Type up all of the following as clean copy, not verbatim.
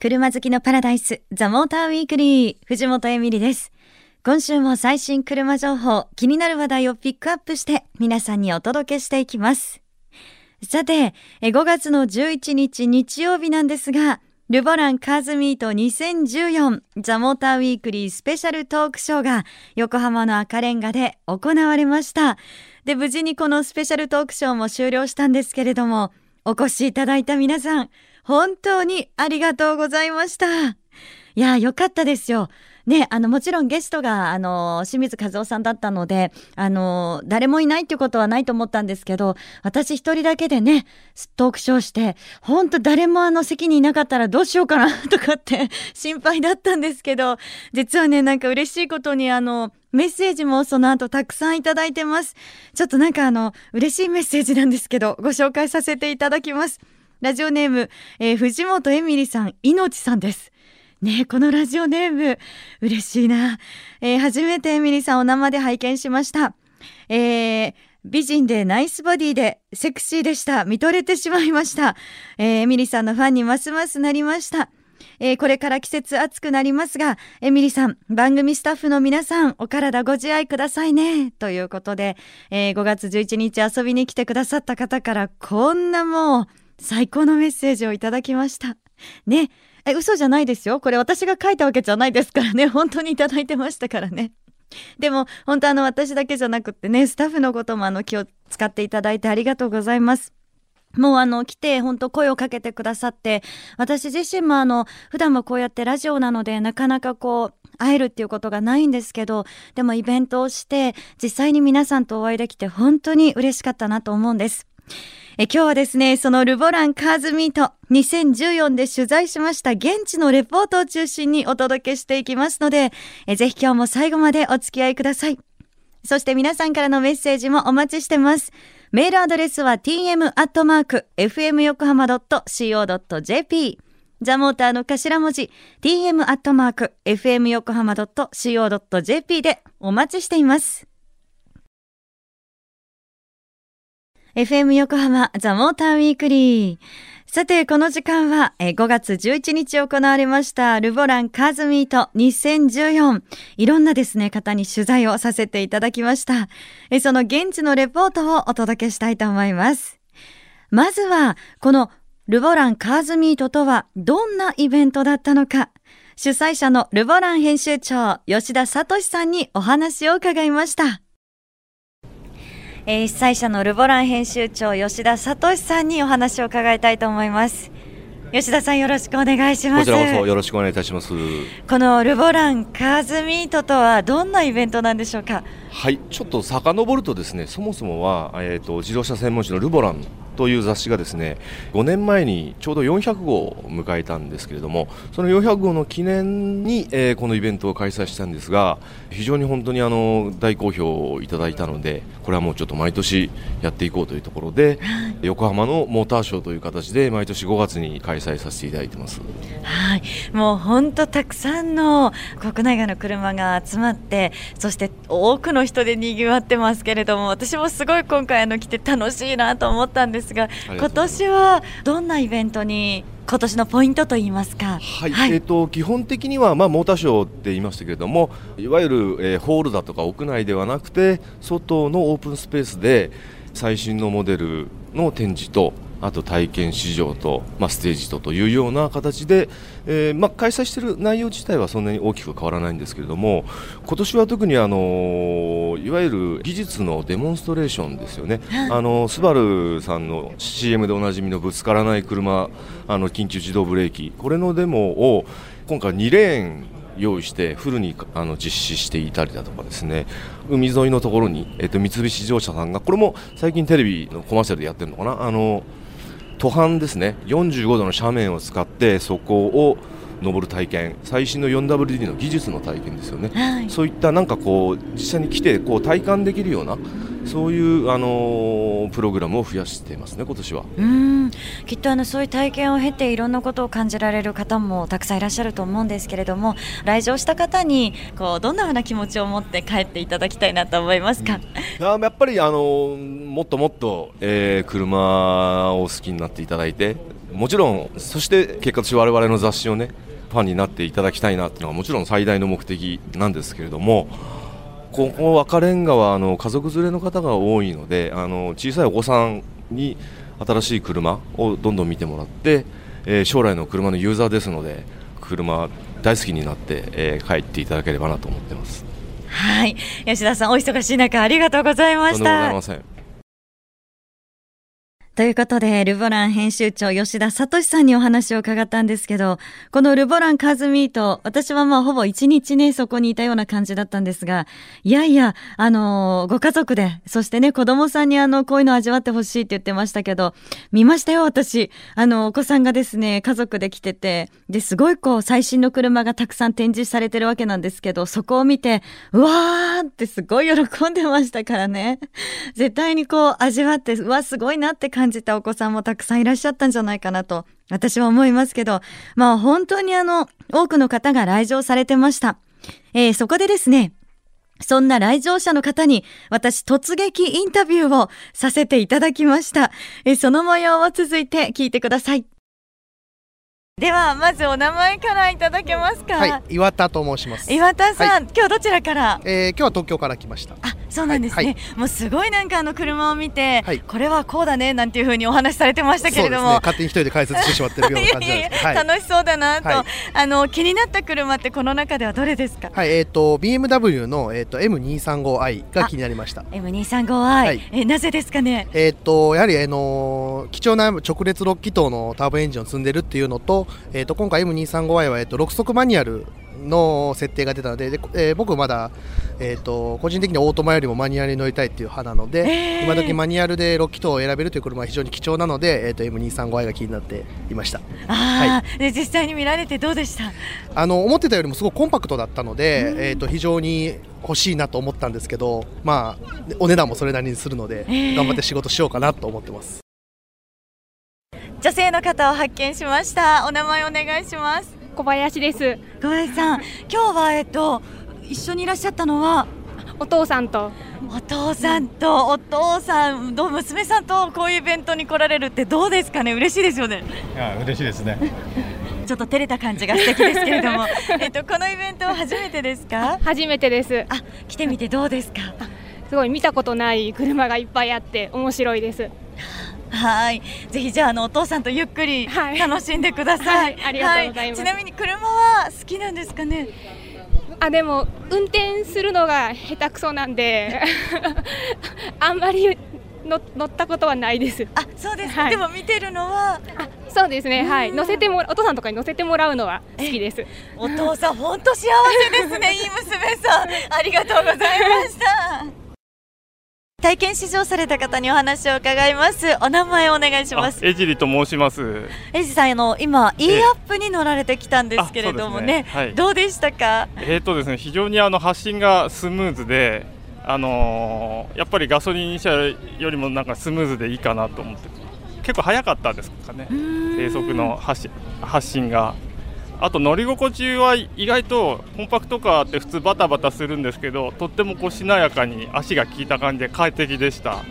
車好きのパラダイス、ザ・モーターウィークリー、藤本恵美里です。今週も最新車情報、気になる話題をピックアップして皆さんにお届けしていきます。さて、5月の11日日曜日なんですが、ルボランカーズミート2014ザ・モーターウィークリースペシャルトークショーが横浜の赤レンガで行われました。で、無事にこのスペシャルトークショーも終了したんですけれども、お越しいただいた皆さん、本当にありがとうございました。いや、よかったですよ。ね、もちろんゲストが、清水和夫さんだったので、誰もいないってことはないと思ったんですけど、私一人だけでね、トークショーして、ほんと誰も席にいなかったらどうしようかな、とかって心配だったんですけど、実はね、なんか嬉しいことに、メッセージもその後たくさんいただいてます。ちょっとなんか嬉しいメッセージなんですけど、ご紹介させていただきます。ラジオネーム、藤本恵美里さん、いのちさんです。ねえ、このラジオネーム、嬉しいな。初めてエミリさんを生で拝見しました。美人でナイスボディでセクシーでした。見とれてしまいました。エミリさんのファンにますますなりました。これから季節暑くなりますが、エミリさん、番組スタッフの皆さん、お体ご自愛くださいね。ということで、5月11日遊びに来てくださった方から、こんなもう、最高のメッセージをいただきました。ね。嘘じゃないですよ。これ私が書いたわけじゃないですからね。本当にいただいてましたからね。でも本当私だけじゃなくってね、スタッフのことも気を使っていただいてありがとうございます。もう来て本当声をかけてくださって、私自身も普段もこうやってラジオなのでなかなかこう、会えるっていうことがないんですけど、でもイベントをして実際に皆さんとお会いできて本当に嬉しかったなと思うんです。今日はですね、そのルボランカーズミート2014で取材しました現地のレポートを中心にお届けしていきますので、ぜひ今日も最後までお付き合いください。そして皆さんからのメッセージもお待ちしてます。メールアドレスは tm@fmyokohama.co.jp、ザモーターの頭文字 tm@fmyokohama.co.jp でお待ちしています。FM 横浜ザ・モーターウィークリー。さて、この時間は5月11日行われましたルボランカーズミート2014。いろんなですね、方に取材をさせていただきました。その現地のレポートをお届けしたいと思います。まずは、このルボランカーズミートとはどんなイベントだったのか、主催者のルボラン編集長、吉田聡さんにお話を伺いました。主催者のルボラン編集長吉田聡さんにお話を伺いたいと思います。吉田さん、よろしくお願いします。こちらこそよろしくお願いいたします。このルボランカーズミートとはどんなイベントなんでしょうか。はい、ちょっと遡るとですね、そもそもは、自動車専門誌のルボランという雑誌がですね、5年前にちょうど400号を迎えたんですけれども、その400号の記念に、このイベントを開催したんですが、非常に本当に大好評をいただいたので、これはもうちょっと毎年やっていこうというところで、横浜のモーターショーという形で毎年5月に開催させていただいてます。はい、もう本当たくさんの国内外の車が集まって、そして多くの人でにぎわってますけれども、私もすごい今回来て楽しいなと思ったんですが、今年はどんなイベントに、今年のポイントといいますか。はい、はい、基本的には、モーターショーって言いましたけれども、いわゆる、ホールだとか屋内ではなくて、外のオープンスペースで最新のモデルの展示と、あと体験市場と、ステージとというような形で、開催している内容自体はそんなに大きく変わらないんですけれども、今年は特にいわゆる技術のデモンストレーションですよね。スバルさんの CM でおなじみのぶつからない車、緊急自動ブレーキ、これのデモを今回2レーン用意してフルに実施していたりだとかですね、海沿いのところに、三菱自動車さんが、これも最近テレビのコマーシャルでやってるのかな、途半ですね、45度の斜面を使ってそこを登る体験、最新の 4WD の技術の体験ですよね。はい、そういったなんかこう実際に来てこう体感できるような、そういうプログラムを増やしていますね、今年は。きっとそういう体験を経ていろんなことを感じられる方もたくさんいらっしゃると思うんですけれども、来場した方にこうどんなふうな気持ちを持って帰っていただきたいなと思いますか。やっぱりもっともっと、車を好きになっていただいて、もちろん、そして結果として我々の雑誌をねファンになっていただきたいなっていうのはもちろん最大の目的なんですけれども、ここ赤レンガは家族連れの方が多いので、小さいお子さんに新しい車をどんどん見てもらって、将来の車のユーザーですので車大好きになって、帰っていただければなと思ってます。はい、吉田さんお忙しい中ありがとうございました。とんでもございません。ということでルボラン編集長吉田聡さんにお話を伺ったんですけど、このルボランカーズミート、私はまあほぼ一日ねそこにいたような感じだったんですが、いやいやご家族で、そしてね子供さんにこういうの味わってほしいって言ってましたけど、見ましたよ私。お子さんがですね家族で来てて、ですごいこう最新の車がたくさん展示されてるわけなんですけど、そこを見てうわーってすごい喜んでましたからね。絶対にこう味わってうわすごいなって感じたお子さんもたくさんいらっしゃったんじゃないかなと私は思いますけど、まあ本当に多くの方が来場されてました。そこでですね、そんな来場者の方に私突撃インタビューをさせていただきました。その模様を続いて聞いてください。ではまずお名前からいただけますか。はい、岩田と申します。岩田さん、はい、今日どちらから、今日は東京から来ました。あ、そうなんですね、はい、もうすごいなんか車を見て、はい、これはこうだねなんていう風にお話されてましたけれども、そうですね、勝手に一人で解説してしまってるような感じなんですはい、楽しそうだなと、はい、気になった車ってこの中ではどれですか。はい、BMW の、M235i が気になりました。 M235i、はい、なぜですかね。やはり、貴重な直列6気筒のターボエンジンを積んでるっていうのと、今回 M235i は、6速マニュアルの設定が出たの で、僕まだ、個人的にオートマよりもマニュアルに乗りたいという派なので、今時マニュアルで6気筒を選べるという車は非常に貴重なので、M235i が気になっていました。あ、はい、で実際に見られてどうでした。思ってたよりもすごくコンパクトだったので、非常に欲しいなと思ったんですけど、まあ、お値段もそれなりにするので、頑張って仕事しようかなと思ってます。女性の方を発見しました。お名前お願いします。小林です。小林さん、今日は、一緒にいらっしゃったのはお父さんと娘さんとこういうイベントに来られるってどうですかね。嬉しいですよね。いや嬉しいですねちょっと照れた感じが素敵ですけれどもこのイベントは初めてですか。初めてです。あ、来てみてどうですか。すごい見たことない車がいっぱいあって面白いです。はい、ぜひじゃあお父さんとゆっくり楽しんでください、はいはい、ありがとうございます、はい、ちなみに車は好きなんですかね。でも運転するのが下手くそなんであんまり乗ったことはないです。あ、そうです、はい、でも見てるのはそうですね、はい、お父さんとかに乗せてもらうのは好きです。お父さん本当幸せですねいい娘さんありがとうございました体験試乗された方にお話を伺います。お名前お願いします。江尻と申します。江尻さん、今 E-UP に乗られてきたんですけれども ね、はい、どうでしたか。ですね、非常に発進がスムーズで、やっぱりガソリン車よりもなんかスムーズでいいかなと思って、結構速かったですかね、低速の発進が。あと乗り心地は意外とコンパクトカーって普通バタバタするんですけど、とってもこうしなやかに足が効いた感じで快適でした。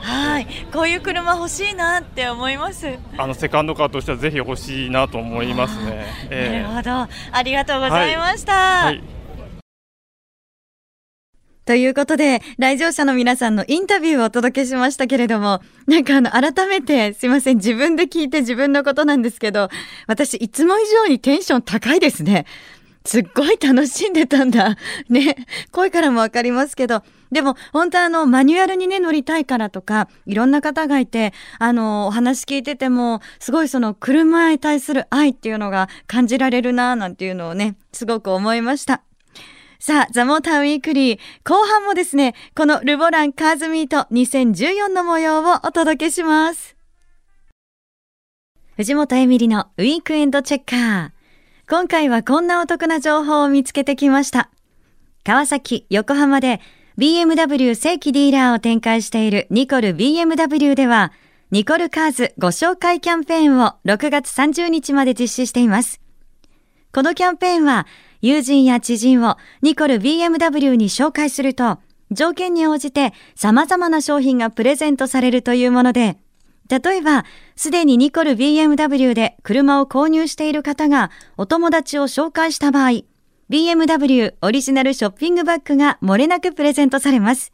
はい、こういう車欲しいなって思います。セカンドカーとしてはぜひ欲しいなと思いますね、なるほど、ありがとうございました、はいはい、ということで来場者の皆さんのインタビューをお届けしましたけれども、なんか改めてすいません、自分で聞いて自分のことなんですけど、私いつも以上にテンション高いですね。すっごい楽しんでたんだね、声からもわかりますけど、でも本当マニュアルにね乗りたいからとかいろんな方がいて、お話聞いててもすごいその車に対する愛っていうのが感じられるななんていうのをねすごく思いました。さあ、ザ・モーター・ウィークリー後半もですね、このルボランカーズミート2014の模様をお届けします。藤本エミリのウィークエンドチェッカー、今回はこんなお得な情報を見つけてきました。川崎、横浜で BMW 正規ディーラーを展開しているニコル BMW ではニコルカーズご紹介キャンペーンを6月30日まで実施しています。このキャンペーンは友人や知人をニコル BMW に紹介すると、条件に応じて様々な商品がプレゼントされるというもので、例えば、すでにニコル BMW で車を購入している方がお友達を紹介した場合、BMW オリジナルショッピングバッグが漏れなくプレゼントされます。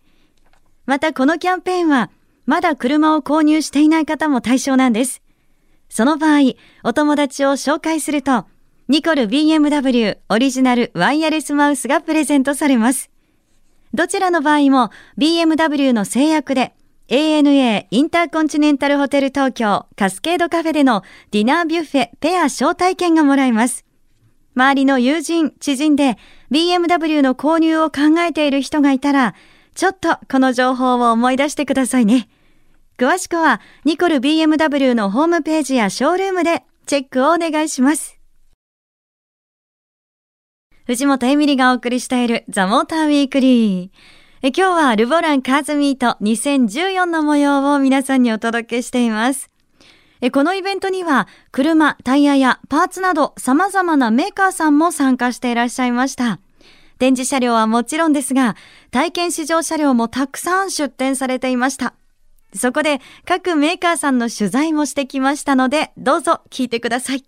またこのキャンペーンは、まだ車を購入していない方も対象なんです。その場合、お友達を紹介すると、ニコル BMW オリジナルワイヤレスマウスがプレゼントされます。どちらの場合も BMW の制約で、ANA インターコンチネンタルホテル東京カスケードカフェでのディナービュッフェペア招待券がもらえます。周りの友人、知人で BMW の購入を考えている人がいたら、ちょっとこの情報を思い出してくださいね。詳しくはニコル BMW のホームページやショールームでチェックをお願いします。藤本恵美里がお送りしているザ・モーター・ウィークリー。今日はルボランカーズミート2014の模様を皆さんにお届けしています。このイベントには車、タイヤやパーツなど様々なメーカーさんも参加していらっしゃいました。展示車両はもちろんですが、体験試乗車両もたくさん出展されていました。そこで各メーカーさんの取材もしてきましたので、どうぞ聞いてください。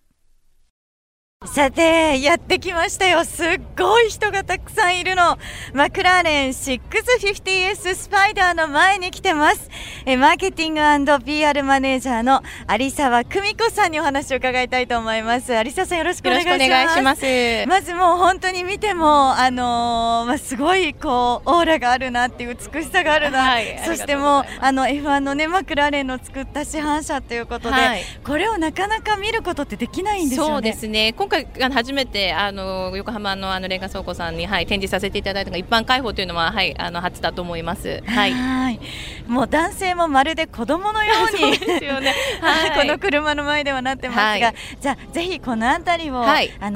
さて、やってきましたよ。すっごい人がたくさんいるの。マクラーレン 650S スパイダーの前に来てます。マーケティング&PR マネージャーの有沢久美子さんにお話を伺いたいと思います。有沢さん、よろしくお願いします。よろしくお願いします。まずもう本当に見ても、すごいこうオーラがあるなっていう美しさがあるな。はい、そしてもうF1 のねマクラーレンの作った市販車ということで、はい、これをなかなか見ることってできないんですよね。そうですね。初めて横浜のレンガ倉庫さんに、展示させていただいたのが一般開放というのは、初だと思います。はい、もう男性もまるで子供のようにですよ、ね、この車の前ではなってますが、じゃあぜひこのあたりを、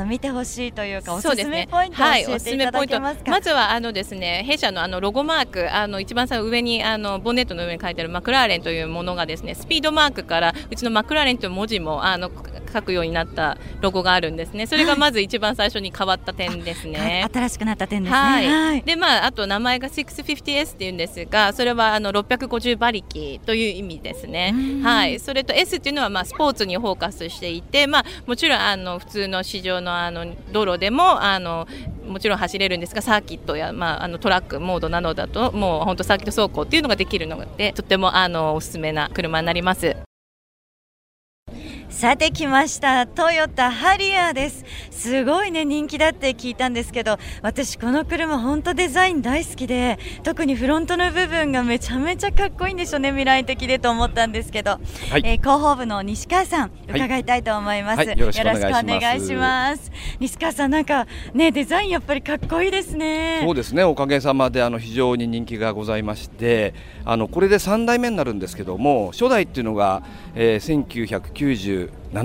見てほしいというかおすすめポイントを教えていただけますか。まずはですね、弊社のロゴマーク、一番最後上にボンネットの上に書いてあるマクラーレンというものがですね、スピードマークからうちのマクラーレンという文字も書くようになったロゴがあるんですね。それがまず一番最初に変わった点ですね。新しくなった点ですね。で、あと名前が 650S っていうんですが、それは650馬力という意味ですね。それと S っていうのはスポーツにフォーカスしていて、もちろん普通の市場の道路でももちろん走れるんですが、サーキットや、トラックモードなどだともう本当サーキット走行っていうのができるので、とってもおすすめな車になります。さて、来ましたトヨタハリアーです。すごいね、人気だって聞いたんですけど、私この車本当デザイン大好きで、特にフロントの部分がめちゃめちゃかっこいいんでしょうね、未来的でと思ったんですけど、広報部の西川さん、伺いたいと思います。よろしくお願いします。西川さん、なんかね、デザインやっぱりかっこいいですね。そうですね、おかげさまで非常に人気がございまして、これで3代目になるんですけども、初代っていうのが、1997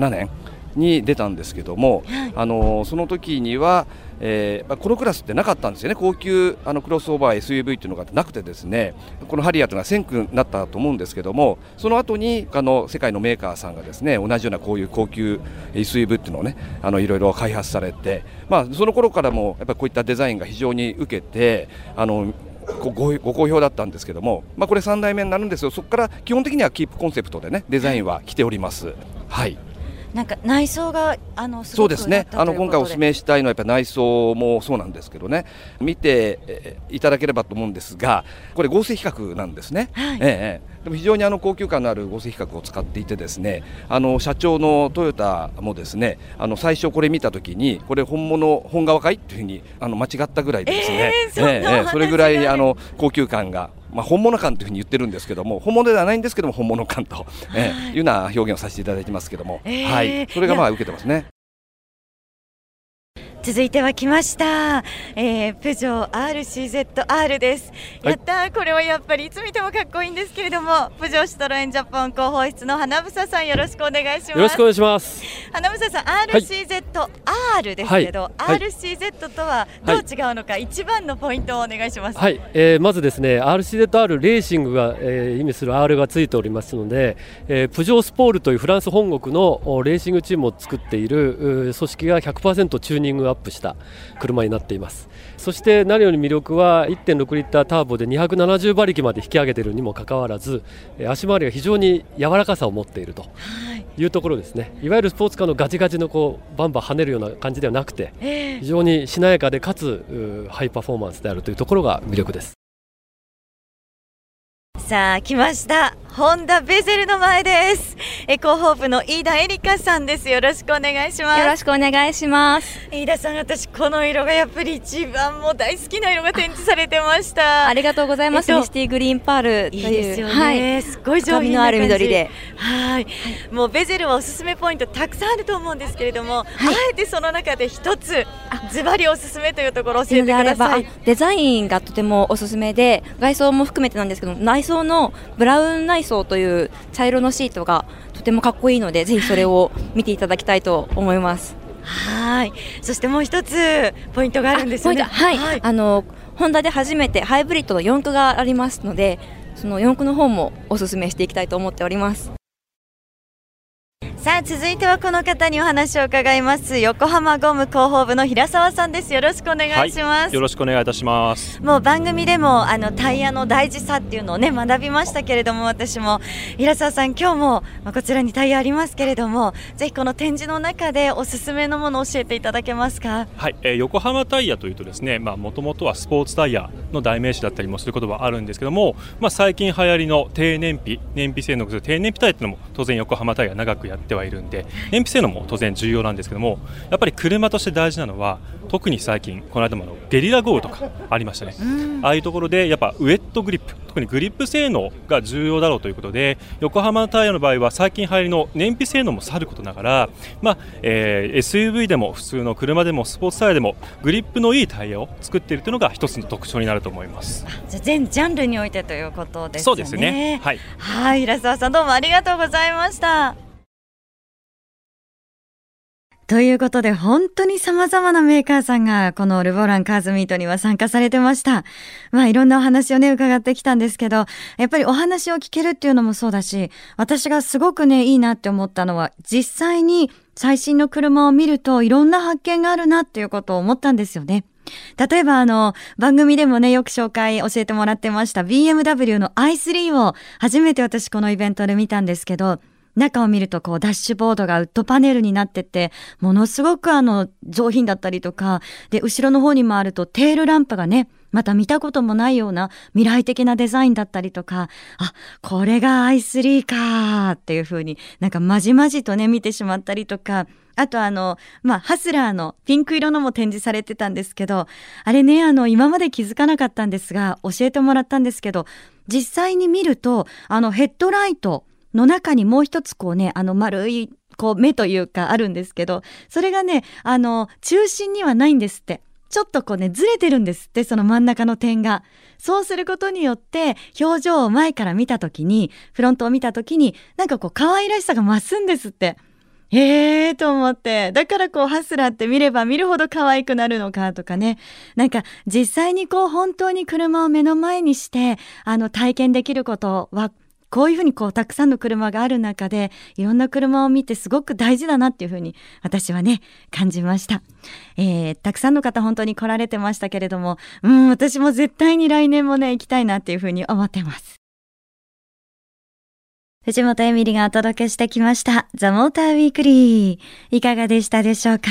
年に出たんですけども、その時には、このクラスってなかったんですよね。高級クロスオーバー SUV というのがなくてですね、このハリアーというのは1000区になったと思うんですけども、その後に世界のメーカーさんがですね、同じようなこういう高級 SUV というのをね、いろいろ開発されて、その頃からもやっぱりこういったデザインが非常に受けてご好評だったんですけども、これ3代目になるんですけど、そこから基本的にはキープコンセプトでね、デザインは来ております。なんか内装がすごくそうですね。今回お勧めしたいのはやっぱ内装もそうなんですけどね、見ていただければと思うんですが、これ合成皮革なんですね。でも非常に高級感のある合成皮革を使っていてですね、社長のトヨタもですね、最初これ見たときに、これ本革かいっていうふうに間違ったぐらいですね。それぐらい高級感が。本物感というふうに言ってるんですけども、本物ではないんですけども、本物感というような表現をさせていただいてますけども、それが受けてますね。続いては来ました、プジョー RCZR です。やったー、これはやっぱりいつ見てもかっこいいんですけれども、プジョーシトロエンジャポン広報室の花房さん、よろしくお願いします。よろしくお願いします。花房さん、RCZR ですけど、RCZ とはどう違うのか、一番のポイントをお願いします。まずですね、RCZR レーシングが、意味する R がついておりますので、プジョースポールというフランス本国のレーシングチームを作っている組織が 100% チューニングアッアップした車になっています。そして何より魅力は 1.6 リッターターボで270馬力まで引き上げているにもかかわらず、足回りが非常に柔らかさを持っているというところですね。いわゆるスポーツカーのガチガチのこうバンバン跳ねるような感じではなくて、非常にしなやかでかつハイパフォーマンスであるというところが魅力です。さあ来ました、ホンダベゼルの前です。広報部の飯田絵理香さんです。よろしくお願いします。よろしくお願いします。飯田さん、私この色がやっぱり一番もう大好きな色が展示されてました。 ありがとうございます。ミシティグリーンパールという、いいですよね、すごい上品な感じ、深みのある緑で、はい、もうベゼルはおすすめポイントたくさんあると思うんですけれども、あえてその中で一つズバリおすすめというところを教えてください。デザインがとてもおすすめで、外装も含めてなんですけど、内装のブラウン内装という茶色のシートがとてもかっこいいので、ぜひそれを見ていただきたいと思います。はい。そしてもう一つポイントがあるんですよね。はい、ホンダで初めてハイブリッドの4駆がありますので、その4駆の方もおすすめしていきたいと思っております。さあ続いてはこの方にお話を伺います。横浜ゴム広報部の平沢さんです。よろしくお願いします。よろしくお願いいたします。もう番組でもタイヤの大事さっていうのをね学びましたけれども、私も平沢さん今日もこちらにタイヤありますけれども、ぜひこの展示の中でおすすめのものを教えていただけますか。はい、横浜タイヤというとですね、もともとはスポーツタイヤの代名詞だったりもすることはあるんですけども、最近流行りの低燃費、燃費性能の低燃費タイヤっていうのも当然横浜タイヤ長くやってはいるんで、燃費性能も当然重要なんですけども、やっぱり車として大事なのは、特に最近この間もゲリラ豪雨とかありましたね。ああいうところでやっぱウェットグリップ、特にグリップ性能が重要だろうということで、横浜タイヤの場合は最近流行りの燃費性能もさることながら、SUV でも普通の車でもスポーツタイヤでもグリップのいいタイヤを作っているというのが一つの特徴になると思います。じゃあ全ジャンルにおいてということですね。そうですね、はい、はい、平沢さんどうもありがとうございました。ということで本当に様々なメーカーさんがこのルボランカーズミートには参加されてました。いろんなお話をね伺ってきたんですけど、やっぱりお話を聞けるっていうのもそうだし、私がすごくねいいなって思ったのは、実際に最新の車を見るといろんな発見があるなっていうことを思ったんですよね。例えば番組でもねよく紹介教えてもらってました BMW の i3 を初めて私このイベントで見たんですけど、中を見るとこうダッシュボードがウッドパネルになってて、ものすごく上品だったりとかで、後ろの方に回るとテールランプがね、また見たこともないような未来的なデザインだったりとか、あ、これが i3 かーっていう風になんかまじまじとね見てしまったりとか、あとハスラーのピンク色のも展示されてたんですけど、あれね今まで気づかなかったんですが、教えてもらったんですけど、実際に見るとヘッドライトの中にもう一つこうね丸いこう目というかあるんですけど、それがね中心にはないんですって。ちょっとこうねずれてるんですって、その真ん中の点が。そうすることによって表情を前から見た時に、フロントを見た時になんかこう可愛らしさが増すんですって。と思って、だからこうハスラーって見れば見るほど可愛くなるのかとかね、なんか実際にこう本当に車を目の前にして体験できることは、こういうふうにこうたくさんの車がある中でいろんな車を見てすごく大事だなっていうふうに私はね感じました。たくさんの方本当に来られてましたけれども、私も絶対に来年もね行きたいなっていうふうに思ってます。藤本エミリがお届けしてきましたザ・モーターウィークリー、いかがでしたでしょうか。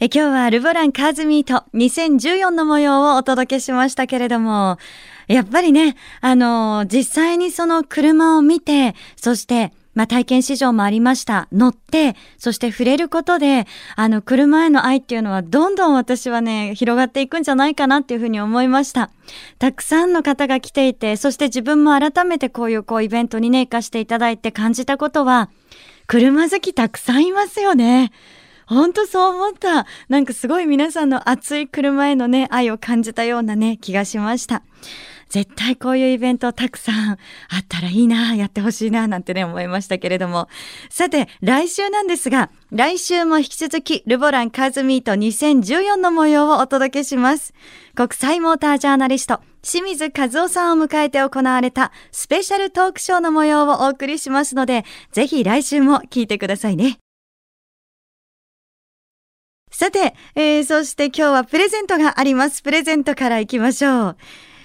今日はルボランカーズミート2014の模様をお届けしましたけれども、やっぱりね、実際にその車を見て、そして、体験試乗もありました。乗って、そして触れることで、車への愛っていうのはどんどん私はね、広がっていくんじゃないかなっていうふうに思いました。たくさんの方が来ていて、そして自分も改めてこうイベントにね、活かしていただいて感じたことは、車好きたくさんいますよね。ほんとそう思った。なんかすごい皆さんの熱い車へのね、愛を感じたようなね、気がしました。絶対こういうイベントたくさんあったらいいな、やってほしいな、なんてね、思いましたけれども。さて、来週なんですが、来週も引き続き、ルボランカーズミート2014の模様をお届けします。国際モータージャーナリスト、清水和夫さんを迎えて行われたスペシャルトークショーの模様をお送りしますので、ぜひ来週も聞いてくださいね。さて、そして今日はプレゼントがあります。プレゼントからいきましょう。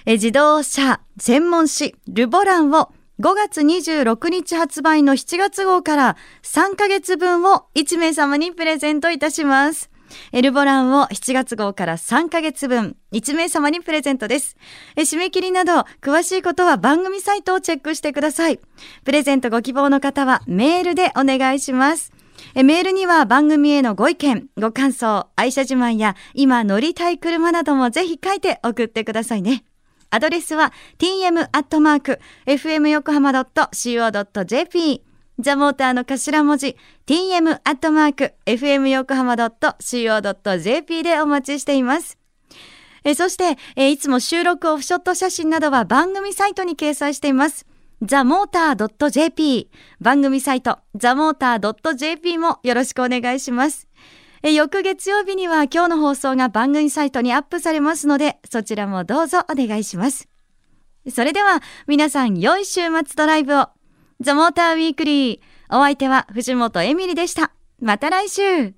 自動車専門誌ルボランを5月26日発売の7月号から3ヶ月分を1名様にプレゼントいたします。ルボランを7月号から3ヶ月分1名様にプレゼントです。締め切りなど詳しいことは番組サイトをチェックしてください。プレゼントご希望の方はメールでお願いします。メールには番組へのご意見ご感想、愛車自慢や今乗りたい車などもぜひ書いて送ってくださいね。アドレスは tm@fmyokohama.co.jp、ザモーターの頭文字 tm@fmyokohama.co.jp でお待ちしています。そしていつも収録オフショット写真などは番組サイトに掲載しています。ザモーター .jp、 番組サイトザモーター .jp もよろしくお願いします。翌月曜日には今日の放送が番組サイトにアップされますので、そちらもどうぞお願いします。それでは皆さん、良い週末ドライブを。ザ・モーター・ウィークリー、お相手は藤本エミリでした。また来週。